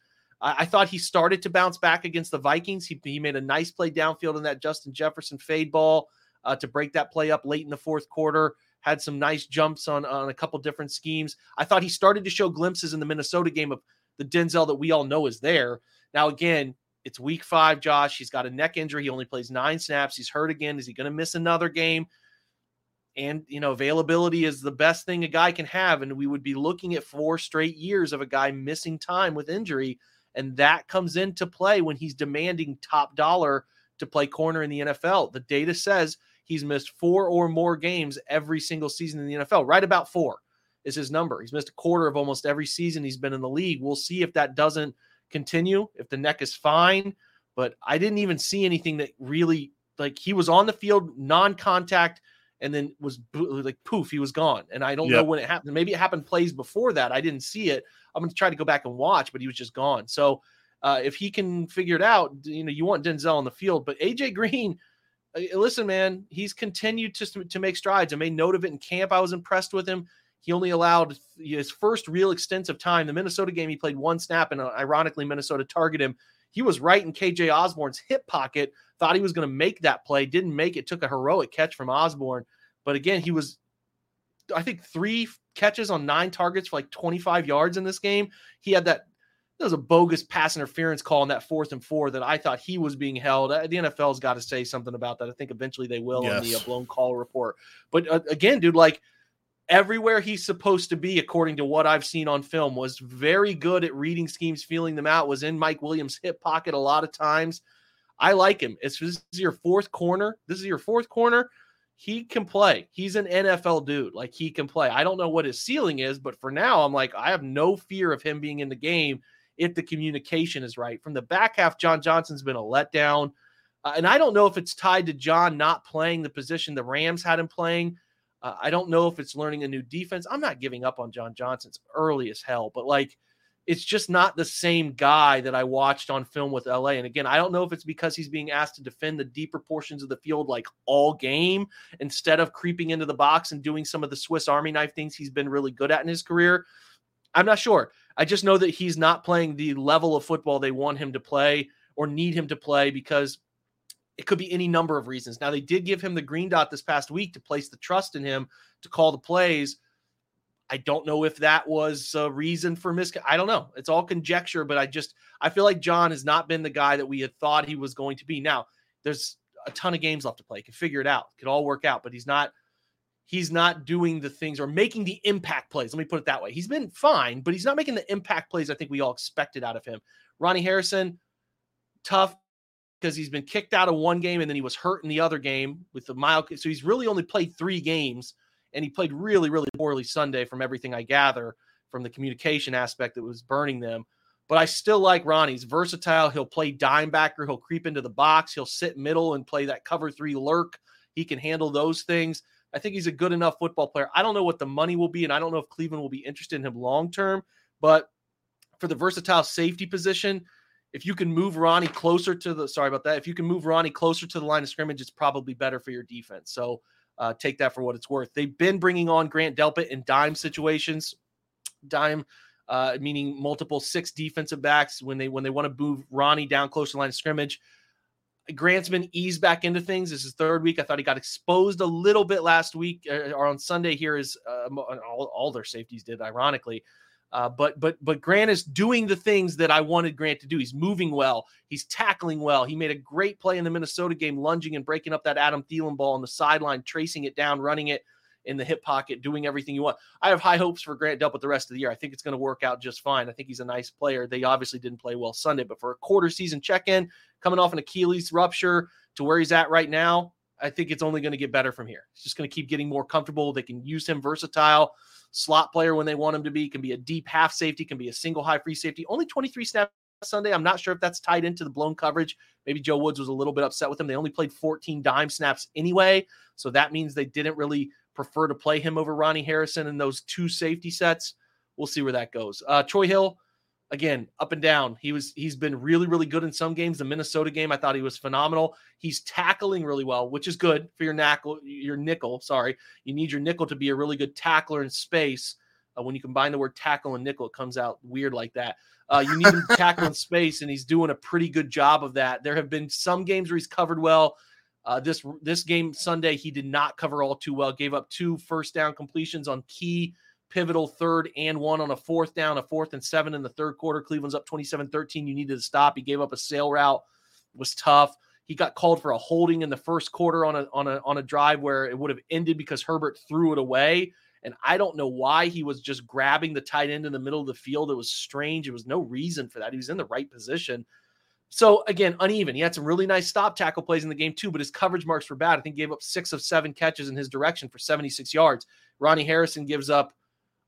I thought he started to bounce back against the Vikings. He, he made a nice play downfield in that Justin Jefferson fade ball uh, to break that play up late in the fourth quarter. Had some nice jumps on, on a couple different schemes. I thought he started to show glimpses in the Minnesota game of the Denzel that we all know is there. Now, again, it's week five, Josh. He's got a neck injury. He only plays nine snaps. He's hurt again. Is he going to miss another game? And, you know, availability is the best thing a guy can have. And we would be looking at four straight years of a guy missing time with injury. And that comes into play when he's demanding top dollar to play corner in the N F L. The data says he's missed four or more games every single season in the N F L. Right about four is his number. He's missed a quarter of almost every season he's been in the league. We'll see if that doesn't continue, if the neck is fine. But I didn't even see anything that really, like, he was on the field, non-contact, and then was like, poof, he was gone. And I don't yep. know when it happened. Maybe it happened plays before that. I didn't see it. I'm going to try to go back and watch, but he was just gone. So uh, if he can figure it out, you know, you want Denzel on the field, but A J Green, listen, man, he's continued to, to make strides. I made note of it in camp. I was impressed with him. He only allowed his first real extensive time. The Minnesota game, he played one snap, and ironically, Minnesota targeted him. He was right in K J Osborne's hip pocket, thought he was going to make that play, didn't make it, took a heroic catch from Osborne. But again, he was, I think, three catches on nine targets for like twenty-five yards in this game. He had that, that was a bogus pass interference call on that fourth and four that I thought he was being held. The N F L's got to say something about that. I think eventually they will yes. on the blown call report. But uh, again, dude, like everywhere he's supposed to be, according to what I've seen on film, was very good at reading schemes, feeling them out, was in Mike Williams' hip pocket a lot of times. I like him. It's this is your fourth corner. This is your fourth corner. He can play. He's an N F L dude. Like, he can play. I don't know what his ceiling is, but for now, I'm like, I have no fear of him being in the game if the communication is right. From the back half, John Johnson's been a letdown. Uh, and I don't know if it's tied to John not playing the position the Rams had him playing. Uh, I don't know if it's learning a new defense. I'm not giving up on John Johnson. It's early as hell, but like, it's just not the same guy that I watched on film with L A. And again, I don't know if it's because he's being asked to defend the deeper portions of the field like all game instead of creeping into the box and doing some of the Swiss Army knife things he's been really good at in his career. I'm not sure. I just know that he's not playing the level of football they want him to play or need him to play, because it could be any number of reasons. Now, they did give him the green dot this past week to place the trust in him to call the plays. I don't know if that was a reason for mis. I don't know. It's all conjecture, but I just, I feel like John has not been the guy that we had thought he was going to be. Now, there's a ton of games left to play. Can figure it out. Could all work out, but he's not, he's not doing the things or making the impact plays. Let me put it that way. He's been fine, but he's not making the impact plays I think we all expected out of him. Ronnie Harrison, tough, because he's been kicked out of one game and then he was hurt in the other game with the mild. So he's really only played three games, and he played really, really poorly Sunday from everything I gather from the communication aspect that was burning them. But I still like Ronnie. He's versatile. He'll play dime backer. He'll creep into the box. He'll sit middle and play that cover three lurk. He can handle those things. I think he's a good enough football player. I don't know what the money will be, and I don't know if Cleveland will be interested in him long-term, but for the versatile safety position, if you can move Ronnie closer to the, sorry about that. If you can move Ronnie closer to the line of scrimmage, it's probably better for your defense. So uh, take that for what it's worth. They've been bringing on Grant Delpit in dime situations, dime uh, meaning multiple six defensive backs when they, when they want to move Ronnie down close to the line of scrimmage. Grant's been eased back into things. This is third week. I thought he got exposed a little bit last week or on Sunday here is uh, all, all their safeties did, ironically. Uh, but, but, but Grant is doing the things that I wanted Grant to do. He's moving well. He's tackling well. He made a great play in the Minnesota game, lunging and breaking up that Adam Thielen ball on the sideline, tracing it down, running it in the hip pocket, doing everything you want. I have high hopes for Grant Delpit the rest of the year. I think it's going to work out just fine. I think he's a nice player. They obviously didn't play well Sunday, but for a quarter season check-in, coming off an Achilles rupture to where he's at right now, I think it's only going to get better from here. He's just going to keep getting more comfortable. They can use him versatile, slot player when they want him to be, can be a deep half safety, can be a single high free safety. Only twenty-three snaps Sunday. I'm not sure if that's tied into the blown coverage. Maybe Joe Woods was a little bit upset with him. They only played fourteen dime snaps anyway, so that means they didn't really prefer to play him over Ronnie Harrison in those two safety sets. We'll see where that goes. Uh, Troy Hill, again, up and down. He was, he's been really, really good in some games. The Minnesota game, I thought he was phenomenal. He's tackling really well, which is good for your knuckle, your nickel. Sorry. You need your nickel to be a really good tackler in space. Uh, when you combine the word tackle and nickel, it comes out weird like that. Uh, you need him to tackle in space, and he's doing a pretty good job of that. There have been some games where he's covered well. Uh, this this game Sunday, he did not cover all too well. Gave up two first down completions on key pivotal third and one on a fourth down, a fourth and seven in the third quarter. Cleveland's up twenty-seven thirteen. You needed to stop. He gave up a sail route. It was tough. He got called for a holding in the first quarter on a on a on a drive where it would have ended because Herbert threw it away. And I don't know why he was just grabbing the tight end in the middle of the field. It was strange. There was no reason for that. He was in the right position. So, again, uneven. He had some really nice stop tackle plays in the game, too, but his coverage marks were bad. I think he gave up six of seven catches in his direction for seventy-six yards. Ronnie Harrison gives up,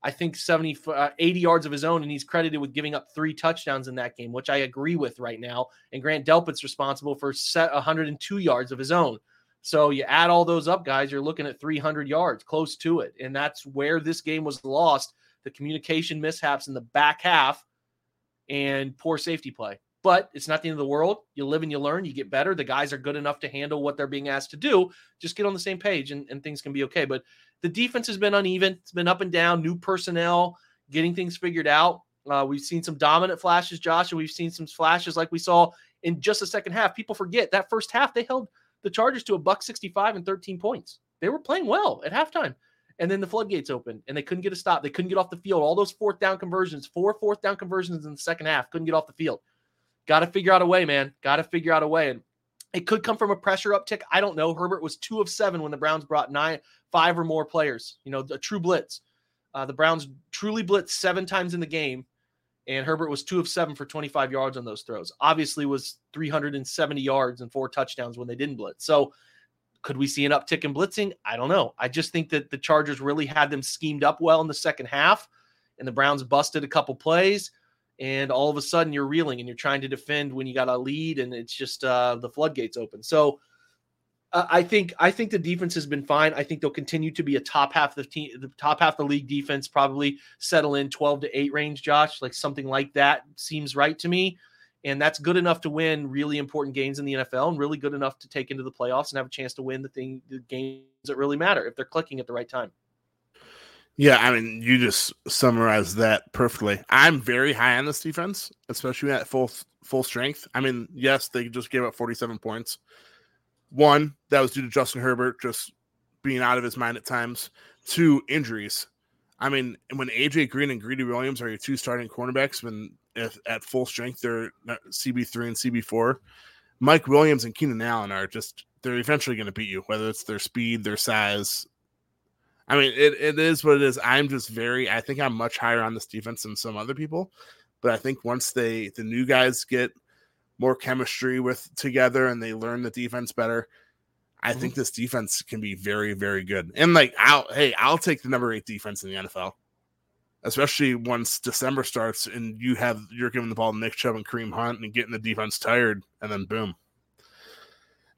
I think, seventy, uh, eighty yards of his own, and he's credited with giving up three touchdowns in that game, which I agree with right now. And Grant Delpit's responsible for set one hundred two yards of his own. So you add all those up, guys, you're looking at three hundred yards, close to it. And that's where this game was lost, the communication mishaps in the back half and poor safety play. But it's not the end of the world. You live and you learn. You get better. The guys are good enough to handle what they're being asked to do. Just get on the same page and, and things can be okay. But the defense has been uneven. It's been up and down, new personnel, getting things figured out. Uh, we've seen some dominant flashes, Josh, and we've seen some flashes like we saw in just the second half. People forget that first half they held the Chargers to a buck sixty-five and thirteen points. They were playing well at halftime. And then the floodgates opened, and they couldn't get a stop. They couldn't get off the field. All those fourth down conversions, four fourth down conversions in the second half, couldn't get off the field. Got to figure out a way, man. Got to figure out a way. And it could come from a pressure uptick. I don't know. Herbert was two of seven when the Browns brought nine, five or more players. You know, a true blitz. Uh, the Browns truly blitzed seven times in the game, and Herbert was two of seven for twenty-five yards on those throws. Obviously was three hundred seventy yards and four touchdowns when they didn't blitz. So could we see an uptick in blitzing? I don't know. I just think that the Chargers really had them schemed up well in the second half, and the Browns busted a couple plays. And all of a sudden you're reeling and you're trying to defend when you got a lead, and it's just uh, the floodgates open. So uh, I think I think the defense has been fine. I think they'll continue to be a top half of the team, the top half of the league defense, probably settle in twelve to eight range, Josh, like something like that seems right to me. And that's good enough to win really important games in the N F L and really good enough to take into the playoffs and have a chance to win the thing, the games that really matter if they're clicking at the right time. Yeah, I mean, you just summarized that perfectly. I'm very high on this defense, especially at full full strength. I mean, yes, they just gave up forty-seven points. One, that was due to Justin Herbert just being out of his mind at times. Two, injuries. I mean, when A J Green and Greedy Williams are your two starting cornerbacks, when if, at full strength, they're C B three and C B four. Mike Williams and Keenan Allen are just, they're eventually going to beat you, whether it's their speed, their size. I mean, it, it is what it is. I'm just very, I think I'm much higher on this defense than some other people, but I think once they, the new guys get more chemistry with together and they learn the defense better, I mm-hmm. think this defense can be very, very good. And like, I'll, hey, I'll take the number eight defense in the N F L, especially once December starts and you have, you're giving the ball to Nick Chubb and Kareem Hunt and getting the defense tired, and then boom.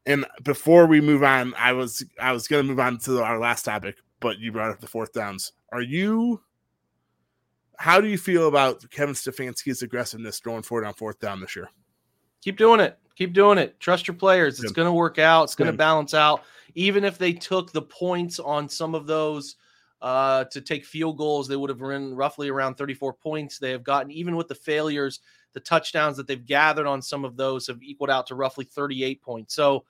And before we move on, I was, I was going to move on to our last topic, but you brought up the fourth downs. Are you, how do you feel about Kevin Stefanski's aggressiveness going forward on fourth down this year? Keep doing it. Keep doing it. Trust your players. Good. It's going to work out. It's going to balance out. Even if they took the points on some of those uh, to take field goals, they would have run roughly around thirty-four points. They have gotten, even with the failures, the touchdowns that they've gathered on some of those have equaled out to roughly thirty-eight points. So,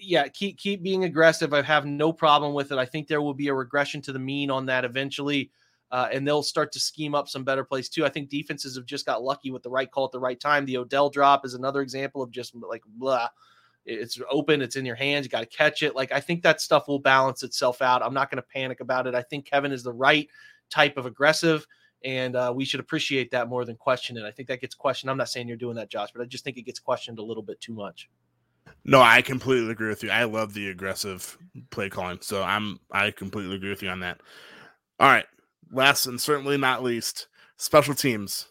yeah, keep keep being aggressive. I have no problem with it. I think there will be a regression to the mean on that eventually, uh, and they'll start to scheme up some better plays too. I think defenses have just got lucky with the right call at the right time. The Odell drop is another example of just like, blah, it's open, it's in your hands, you got to catch it. Like, I think that stuff will balance itself out. I'm not going to panic about it. I think Kevin is the right type of aggressive, and uh, we should appreciate that more than question it. I think that gets questioned. I'm not saying you're doing that, Josh, but I just think it gets questioned a little bit too much. No, I completely agree with you. I love the aggressive play calling, so I'm I completely agree with you on that. All right, last and certainly not least, special teams.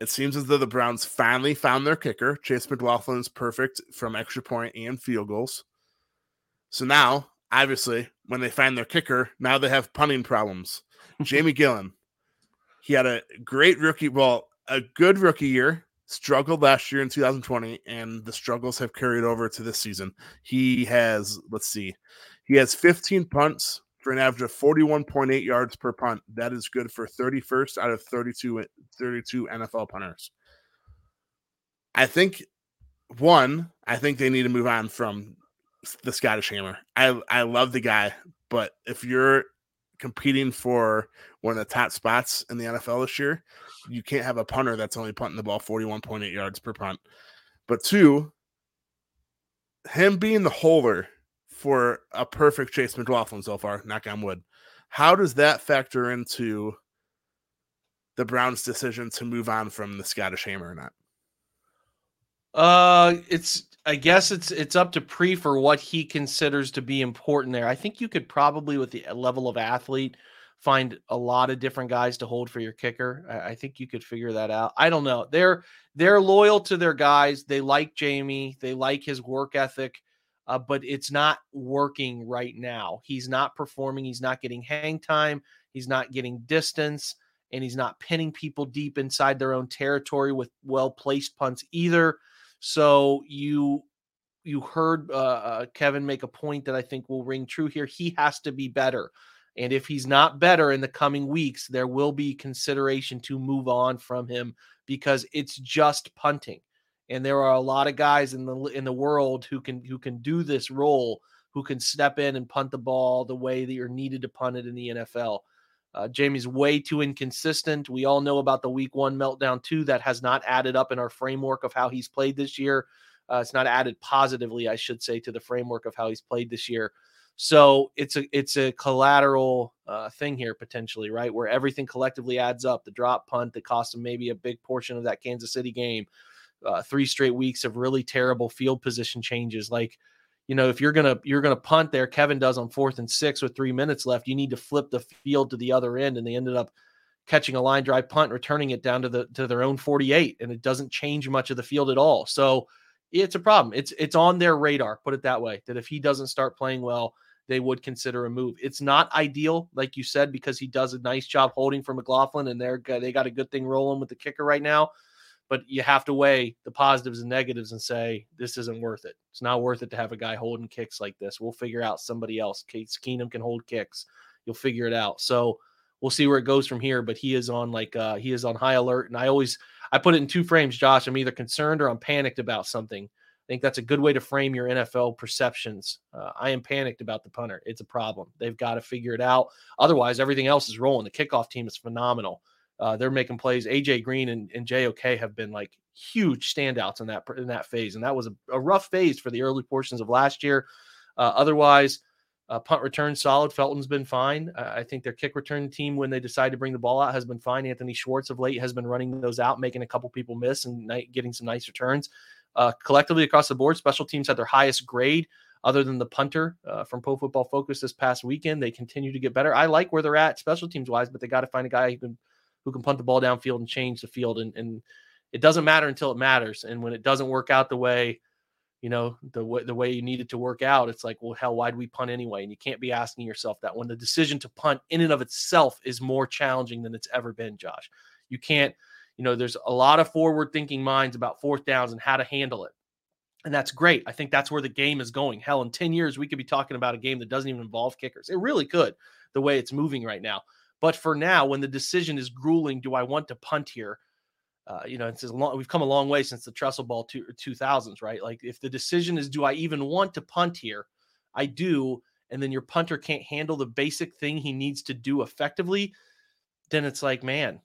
It seems as though the Browns finally found their kicker. Chase McLaughlin is perfect from extra point and field goals. So now, obviously, when they find their kicker, now they have punting problems. Jamie Gillen, he had a great rookie, well, a good rookie year. Struggled last year in two thousand twenty, and the struggles have carried over to this season. He has, let's see, he has fifteen punts for an average of forty-one point eight yards per punt. That is good for thirty-first out of thirty-two N F L punters. I think, one, I think they need to move on from the Scottish Hammer. I, I love the guy, but if you're competing for one of the top spots in the N F L this year, you can't have a punter that's only punting the ball forty-one point eight yards per punt. But two, him being the holder for a perfect Chase McLaughlin so far, knock on wood, how does that factor into the Browns' decision to move on from the Scottish Hammer or not? Uh, it's I guess it's it's up to Pre for what he considers to be important there. I think you could probably, with the level of athlete, find a lot of different guys to hold for your kicker. I, I think you could figure that out. I don't know. They're they're loyal to their guys. They like Jamie. They like his work ethic. uh, but it's not working right now. He's not performing. He's not getting hang time. He's not getting distance, and he's not pinning people deep inside their own territory with well-placed punts either. So you you heard uh, uh, Kevin make a point that I think will ring true here. He has to be better. And if he's not better in the coming weeks, there will be consideration to move on from him because it's just punting. And there are a lot of guys in the in the world who can who can do this role, who can step in and punt the ball the way that you're needed to punt it in the N F L. Uh, Jamie's way too inconsistent. We all know about the week one meltdown too. That has not added up in our framework of how he's played this year. Uh, it's not added positively, I should say, to the framework of how he's played this year. So it's a it's a collateral uh, thing here potentially, right? Where everything collectively adds up. The drop punt that cost him maybe a big portion of that Kansas City game. Uh, three straight weeks of really terrible field position changes. Like, you know, if you're gonna you're gonna punt there, Kevin does on fourth and six with three minutes left. You need to flip the field to the other end, and they ended up catching a line drive punt, returning it down to the to their own forty-eight, and it doesn't change much of the field at all. So it's a problem. It's it's on their radar. Put it that way. That if he doesn't start playing well, they would consider a move. It's not ideal, like you said, because he does a nice job holding for McLaughlin, and they're they got a good thing rolling with the kicker right now. But you have to weigh the positives and negatives and say, this isn't worth it. It's not worth it to have a guy holding kicks like this. We'll figure out somebody else. Case Keenum can hold kicks. You'll figure it out. So we'll see where it goes from here. But he is on like uh, he is on high alert. And I always I put it in two frames, Josh. I'm either concerned or I'm panicked about something. I think that's a good way to frame your N F L perceptions. Uh, I am panicked about the punter. It's a problem. They've got to figure it out. Otherwise, everything else is rolling. The kickoff team is phenomenal. Uh, they're making plays. A J Green and, and J O K have been like huge standouts in that in that phase, and that was a, a rough phase for the early portions of last year. Uh, otherwise, uh, punt return solid. Felton's been fine. Uh, I think their kick return team, when they decide to bring the ball out, has been fine. Anthony Schwartz of late has been running those out, making a couple people miss and night, getting some nice returns. Uh, collectively across the board, special teams had their highest grade, other than the punter uh, from Pro Football Focus this past weekend. They continue to get better. I like where they're at special teams wise, but they got to find a guy who can. who can punt the ball downfield and change the field. And, and it doesn't matter until it matters. And when it doesn't work out the way, you know, the, w- the way you need it to work out, it's like, well, hell, why'd we punt anyway? And you can't be asking yourself that when the decision to punt in and of itself is more challenging than it's ever been, Josh. You can't, you know, there's a lot of forward-thinking minds about fourth downs and how to handle it. And that's great. I think that's where the game is going. Hell, in ten years, we could be talking about a game that doesn't even involve kickers. It really could, the way it's moving right now. But for now, when the decision is grueling, do I want to punt here? Uh, you know, it's a long, we've come a long way since the trestle ball two, two thousands, right? Like if the decision is, do I even want to punt here? I do. And then your punter can't handle the basic thing he needs to do effectively. Then it's like, man,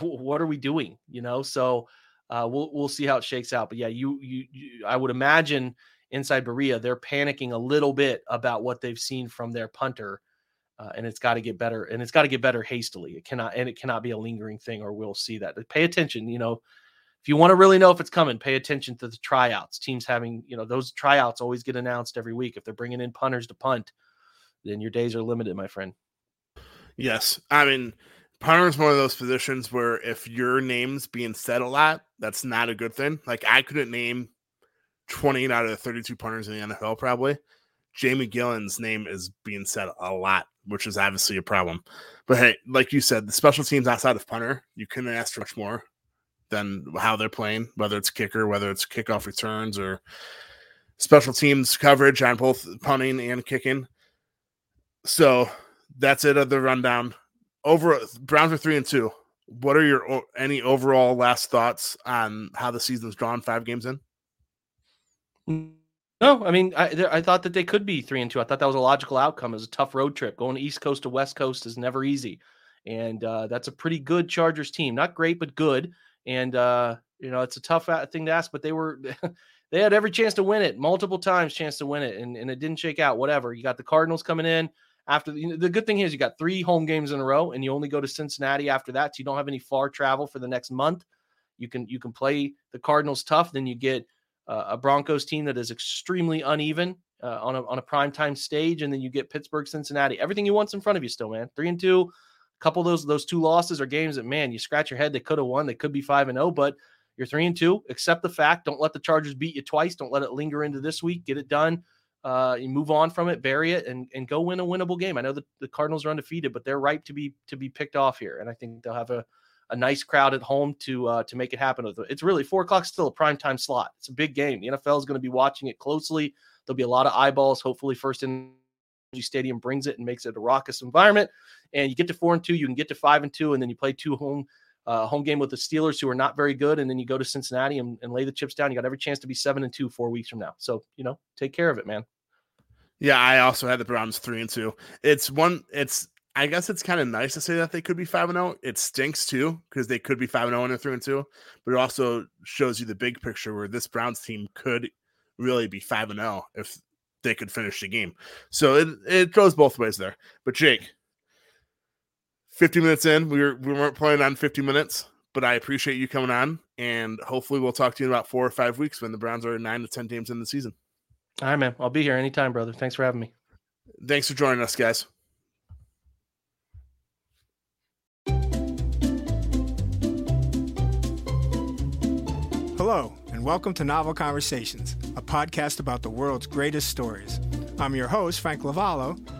what are we doing? You know, so uh, we'll we'll see how it shakes out. But yeah, you you, you I would imagine inside Berea, they're panicking a little bit about what they've seen from their punter. Uh, and it's got to get better, and it's got to get better hastily. It cannot, and it cannot be a lingering thing, or we'll see that. But pay attention, you know, if you want to really know if it's coming, pay attention to the tryouts. Teams having, you know, those tryouts always get announced every week. If they're bringing in punters to punt, then your days are limited, my friend. Yes, I mean, punter is one of those positions where if your name's being said a lot, that's not a good thing. Like I couldn't name twenty-eight out of the thirty-two punters in the N F L probably. Jay McGillen's name is being said a lot, which is obviously a problem. But hey, like you said, the special teams outside of punter, you couldn't ask for much more than how they're playing, whether it's kicker, whether it's kickoff returns, or special teams coverage on both punting and kicking. So that's it of the rundown. Over Browns are three and two. What are your any overall last thoughts on how the season's drawn five games in? Mm-hmm. No, I mean, I, I thought that they could be three and two. I thought that was a logical outcome. It was a tough road trip. Going East Coast to West Coast is never easy. And uh, that's a pretty good Chargers team. Not great, but good. And, uh, you know, it's a tough thing to ask, but they were they had every chance to win it, multiple times chance to win it, and, and it didn't shake out, whatever. You got the Cardinals coming in. After the, you know, the good thing is you got three home games in a row, and you only go to Cincinnati after that, so you don't have any far travel for the next month. You can you can play the Cardinals tough, then you get – Uh, a Broncos team that is extremely uneven uh, on a on a primetime stage, and then you get Pittsburgh, Cincinnati. Everything you want's in front of you still, man. Three and two, a couple of those those two losses are games that, man, you scratch your head. They could have won. They could be five and oh, but You're three and two. Accept the fact. Don't let the Chargers beat you twice. Don't let it linger into this week. Get it done. Uh, you move on from it, bury it, and and go win a winnable game. I know that the Cardinals are undefeated, but they're ripe to be to be picked off here, and I think they'll have a, a nice crowd at home to uh, to make it happen. It's really four o'clock, still a prime time slot. It's a big game. The N F L is going to be watching it closely. There'll be a lot of eyeballs. Hopefully, First Energy Stadium brings it and makes it a raucous environment. And you get to four and two, you can get to five and two, and then you play two home uh, home game with the Steelers, who are not very good, and then you go to Cincinnati and, and lay the chips down. You got every chance to be seven and two four weeks from now. So you know, take care of it, man. Yeah, I also had the Browns three and two. It's one. It's I guess it's kind of nice to say that they could be five and zero. It stinks too because they could be five and zero and they're three and two. But it also shows you the big picture where this Browns team could really be five and zero if they could finish the game. So it it goes both ways there. But Jake, fifty minutes in, we were we weren't planning on fifty minutes, but I appreciate you coming on, and hopefully we'll talk to you in about four or five weeks when the Browns are nine to ten games in the season. All right, man. I'll be here anytime, brother. Thanks for having me. Thanks for joining us, guys. Hello, and welcome to Novel Conversations, a podcast about the world's greatest stories. I'm your host, Frank Lavallo,